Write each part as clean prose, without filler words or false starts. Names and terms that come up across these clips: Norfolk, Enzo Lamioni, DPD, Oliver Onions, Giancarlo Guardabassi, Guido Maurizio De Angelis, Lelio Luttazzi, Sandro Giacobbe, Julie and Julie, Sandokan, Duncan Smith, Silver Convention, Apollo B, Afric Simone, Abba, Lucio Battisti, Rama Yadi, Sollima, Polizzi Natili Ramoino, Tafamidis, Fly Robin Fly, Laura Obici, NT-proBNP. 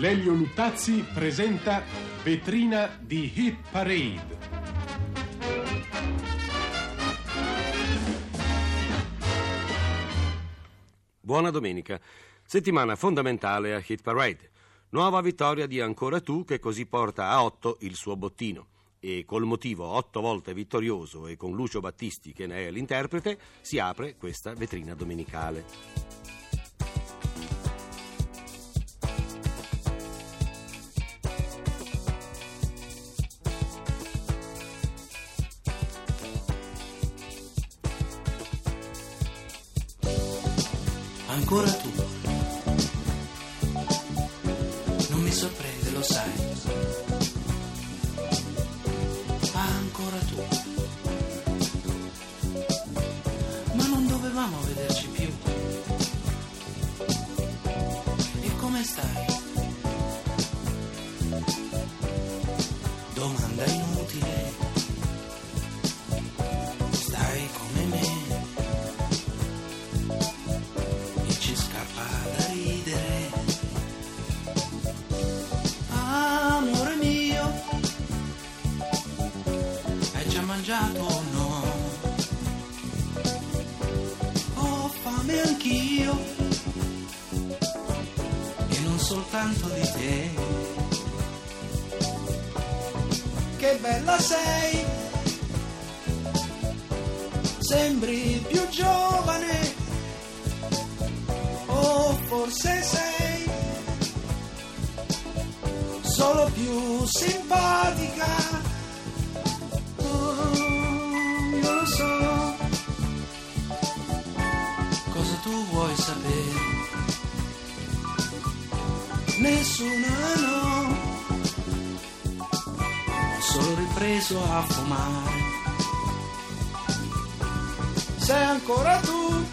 Lelio Luttazzi presenta Vetrina di Hit Parade. Buona domenica, settimana fondamentale a Hit Parade. Nuova vittoria di Ancora Tu, che così porta a 8 il suo bottino. E col motivo 8 volte vittorioso e con Lucio Battisti che ne è l'interprete, si apre questa vetrina domenicale. Ancora tu, non mi sorprende, lo sai, ma ancora tu, ma non dovevamo vederci più, e come stai? Domanda inutile, stai come me? Mangiato o no? Ho fame anch'io e non soltanto di te. Che bella sei, sembri più giovane, o forse sei solo più simpatica. Tu vuoi sapere? Nessuna, no. Ho solo ripreso a fumare. Sei ancora tu,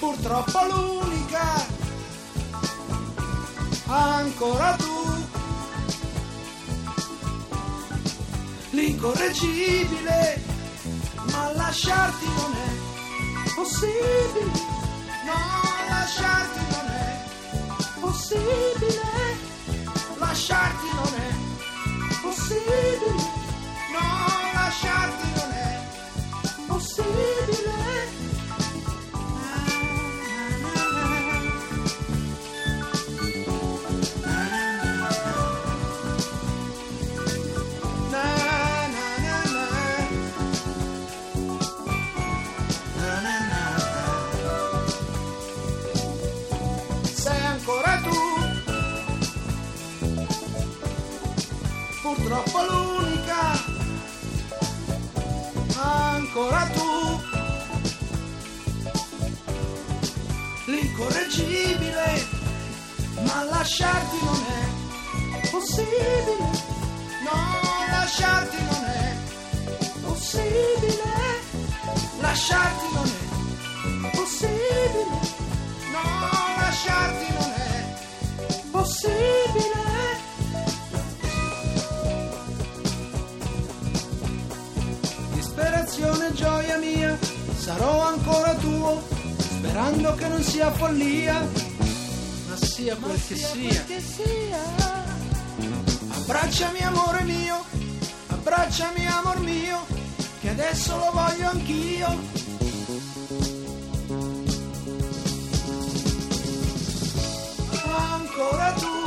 purtroppo l'unica. Ancora tu, l'incorreggibile. Ma lasciarti non è possibile, no, lasciarti non è possibile, lasciarti non è possibile, no, lasciarti non è possibile. Purtroppo l'unica, ancora tu, l'incorreggibile, ma lasciarti non è possibile, no, lasciarti non è possibile, lasciarti non è possibile, no, lasciarti non è possibile. Gioia mia, sarò ancora tuo, sperando che non sia follia, ma sia quel che sia. Abbracciami amore mio, abbracciami amor mio, che adesso lo voglio anch'io. Ancora tu,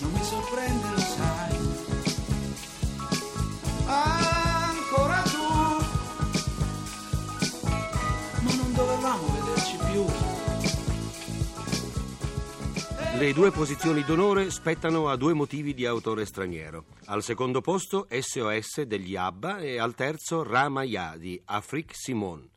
non mi sorprende, lo sai. Ancora tu, ma non dovevamo vederci più. Le due posizioni d'onore spettano a due motivi di autore straniero. Al secondo posto SOS degli Abba e al terzo Rama Yadi, Afric Simone.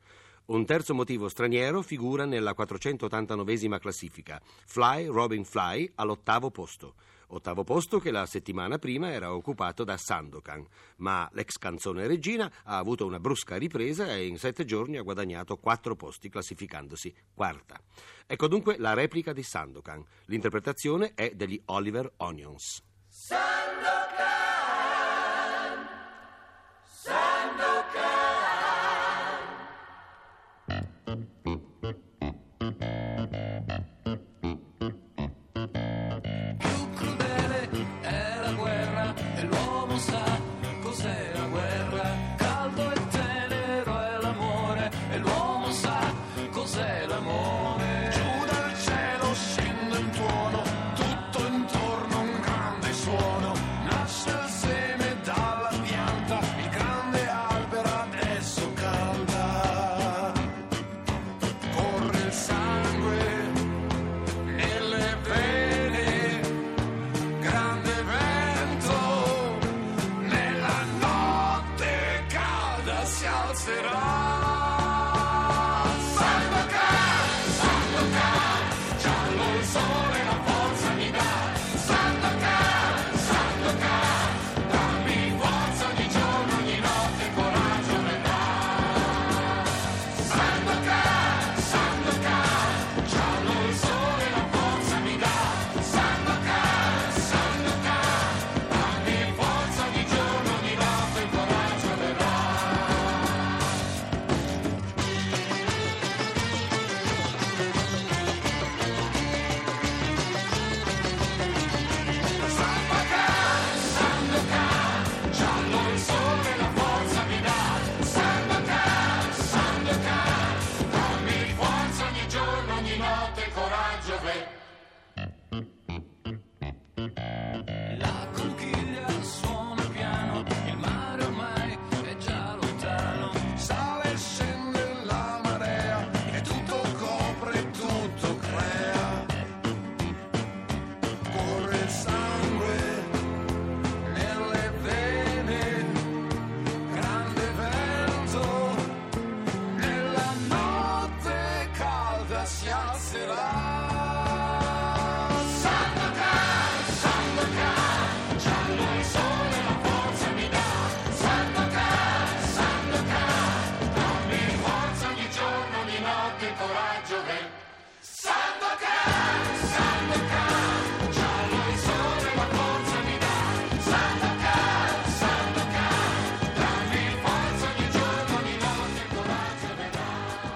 Un terzo motivo straniero figura nella 489esima classifica, Fly Robin Fly all'ottavo posto. Ottavo posto che la settimana prima era occupato da Sandokan, ma l'ex canzone regina ha avuto una brusca ripresa e in 7 giorni ha guadagnato 4 posti classificandosi quarta. Ecco dunque la replica di Sandokan. L'interpretazione è degli Oliver Onions. Sandokan!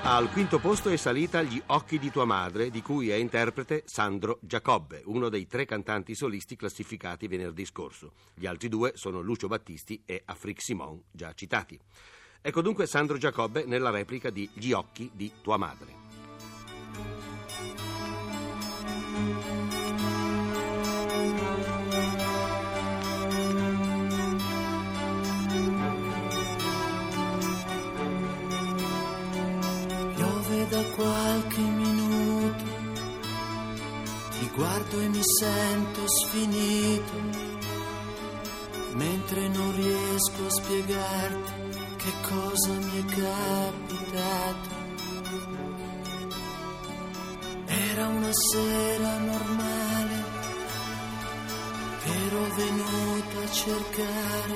Al quinto posto è salita Gli occhi di tua madre, di cui è interprete Sandro Giacobbe, uno dei 3 cantanti solisti classificati venerdì scorso. Gli altri 2 sono Lucio Battisti e Afric Simone, già citati. Ecco dunque Sandro Giacobbe nella replica di Gli occhi di tua madre. Da qualche minuto ti guardo e mi sento sfinito, mentre non riesco a spiegarti che cosa mi è capitato. Era una sera normale, ero venuto a cercare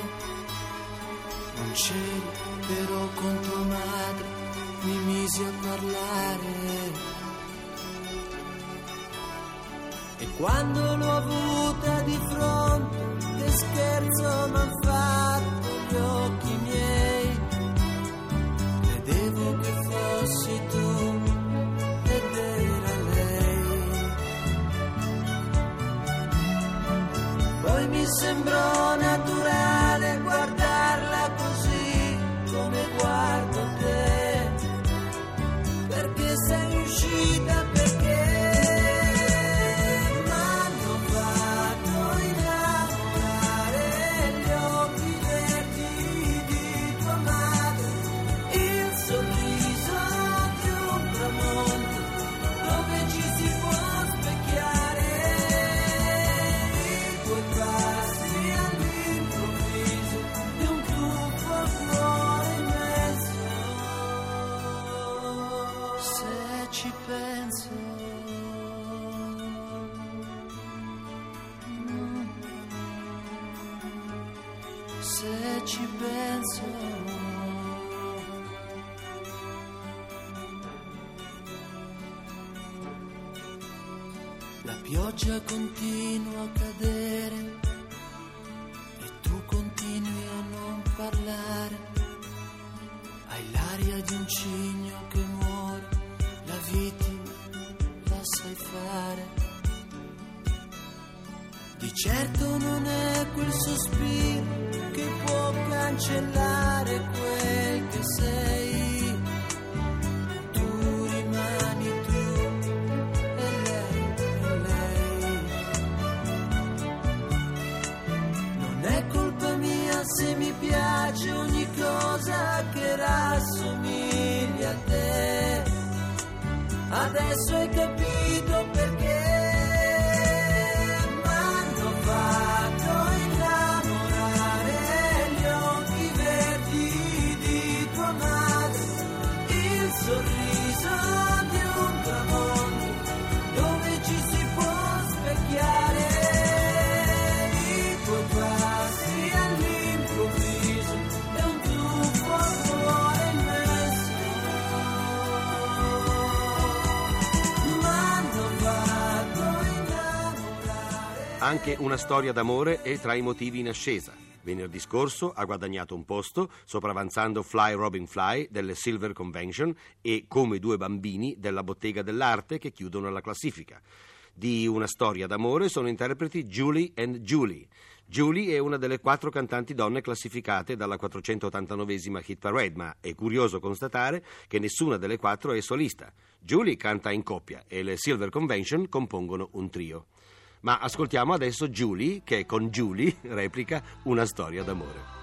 un cielo, però con tua madre mi misi a parlare, e quando l'ho avuta di fronte, che scherzo m'han fatto gli occhi miei, credevo che fossi tu ed era lei, poi mi sembrò naturale guardarla così come guardo te. Sei uscita perché m'hanno fatto innamorare gli occhi verdi di tua madre, il sorriso di un tramonto dove ci si può specchiare, i tuoi passi all'interno. Se ci penso, la pioggia continua a cadere e tu continui a non parlare. Hai l'aria di un cigno che muore, la vittima la sai fare. Di certo non è quel sospiro che può cancellare quel che sei. Tu rimani tu e lei. Non è colpa mia se mi piace ogni cosa che rassomiglia a te. Adesso hai capito perché m'hanno fatto sorriso di un tramonto dove ci si può specchiare. I tuoi passi all'improvviso è un tuffo al cuore immenso. M'hanno fatto innamorare. Anche una storia d'amore è tra i motivi in ascesa. Venerdì scorso ha guadagnato un posto, sopravanzando Fly Robin Fly delle Silver Convention e Come due bambini della Bottega dell'Arte, che chiudono la classifica. Di una storia d'amore sono interpreti Julie and Julie. Julie è una delle 4 cantanti donne classificate dalla 489esima Hit Parade, ma è curioso constatare che nessuna delle 4 è solista. Julie canta in coppia e le Silver Convention compongono un trio. Ma ascoltiamo adesso Julie, che con Julie replica Una storia d'amore.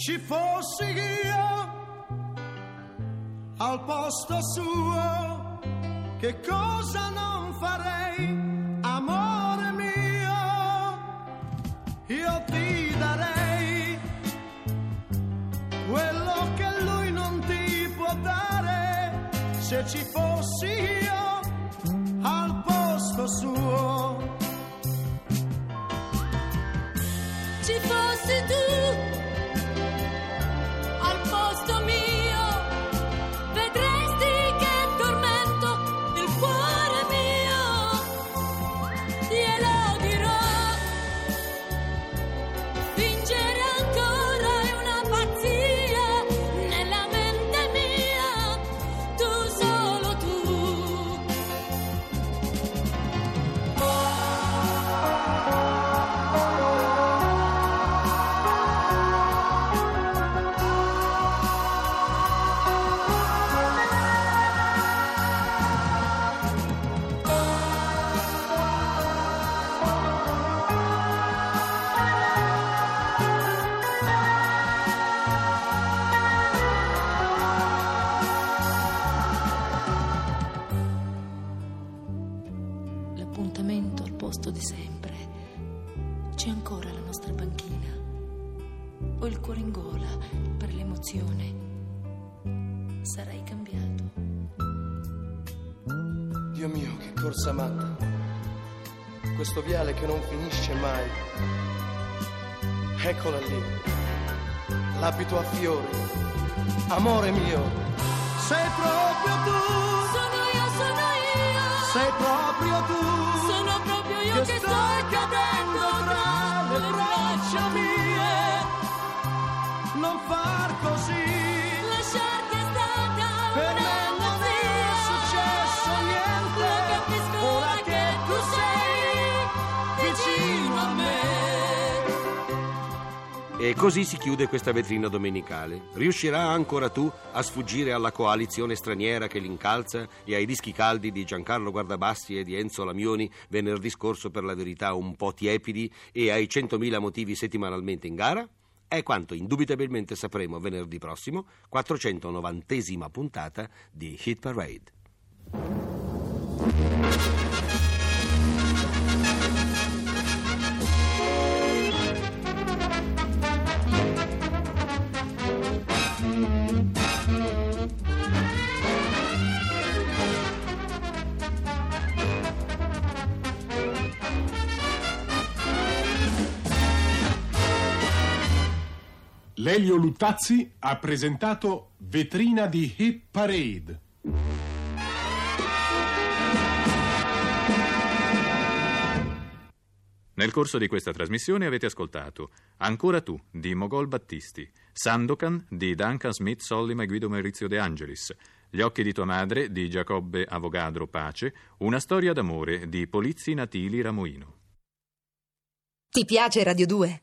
Ci fossi io al posto suo, che cosa non farei, amore mio? Io ti darei quello che lui non ti può dare. Se ci fossi io al posto suo, ci fossi tu al posto mio, vedresti che tormento il cuore mio. Glielo dirò, fingere ancora è una pazzia nella mente mia, tu solo tu. Sarei cambiato. Dio mio, che corsa matta, questo viale che non finisce mai. Eccola lì, l'abito a fiori, amore mio. Sei proprio tu, sono io, sei proprio tu, sono proprio io che sto cadendo tra le braccia mie. Non far così, lasciarti è stata per me non è successo niente. Lo capisco ora che tu sei vicino a me. E così si chiude questa vetrina domenicale. Riuscirà ancora tu a sfuggire alla coalizione straniera che l'incalza e ai dischi caldi di Giancarlo Guardabassi e di Enzo Lamioni, venerdì scorso per la verità un po' tiepidi, e ai 100.000 motivi settimanalmente in gara? È quanto indubitabilmente sapremo venerdì prossimo, 490esima puntata di Hit Parade. Lelio Luttazzi ha presentato Vetrina di Hit Parade. Nel corso di questa trasmissione avete ascoltato Ancora tu di Mogol Battisti, Sandokan di Duncan Smith, Sollima e Guido Maurizio De Angelis, Gli occhi di tua madre di Giacobbe Avogadro Pace, Una storia d'amore di Polizzi Natili Ramoino. Ti piace Radio 2?